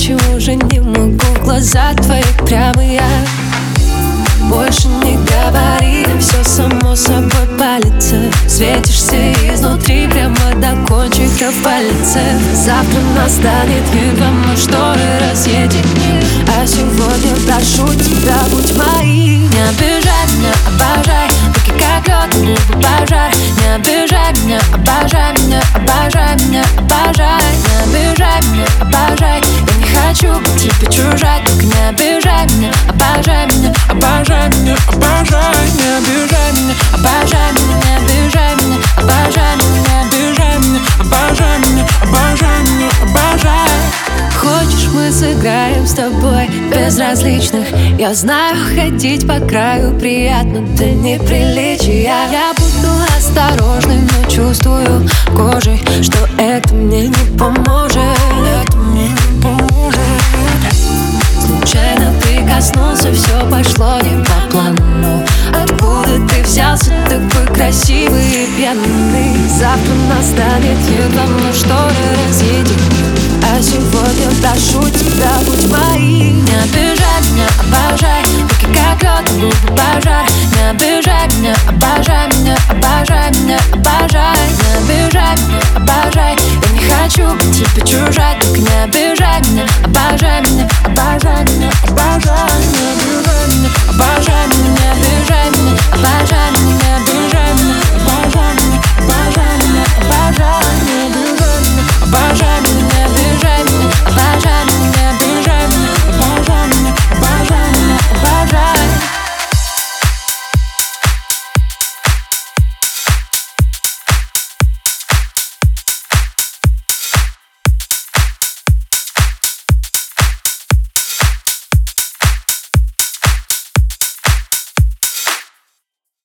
почему же не могу глаза твои прямые? Больше не говори, все само собой палится. Светишься изнутри прямо до кончиков пальцев. Завтра настанет миг, мы шторы разъединим. А сегодня прошу тебя, будь моим. Не обижай меня, обожай, руки как лед, губы пожар. Не обижай меня, обожай меня, обожай меня, обожай. Не обижай меня, обожай, я не хочу быть тебе чужой. Только не обижай меня, обожай меня, обожай. Обожай, не обижай меня, обожай меня, не обижай меня, обожай меня, не обижай меня, обожай меня, обожай меня, обожай. Хочешь, мы сыграем с тобой без различных? Я знаю, ходить по краю приятно до неприличия. Я буду осторожной, но чувствую кожей, что это мне не поможет. Это мне не поможет. Случайно прикоснулся, все пошло не по плану. Откуда ты взялся такой красивый и пьяный? Завтра настанет едва, но шторы разъединим. А сегодня прошу тебя, будь моим. Не обижай меня, обожай, руки как лед, губы пожар. Не обижай меня, обожай меня, обожай меня, обожай. Не обижай меня, обожай, я не хочу быть тебе чужой. Только не обижай меня, обожай меня, обожай меня, обожай меня, обожай меня, обожай меня.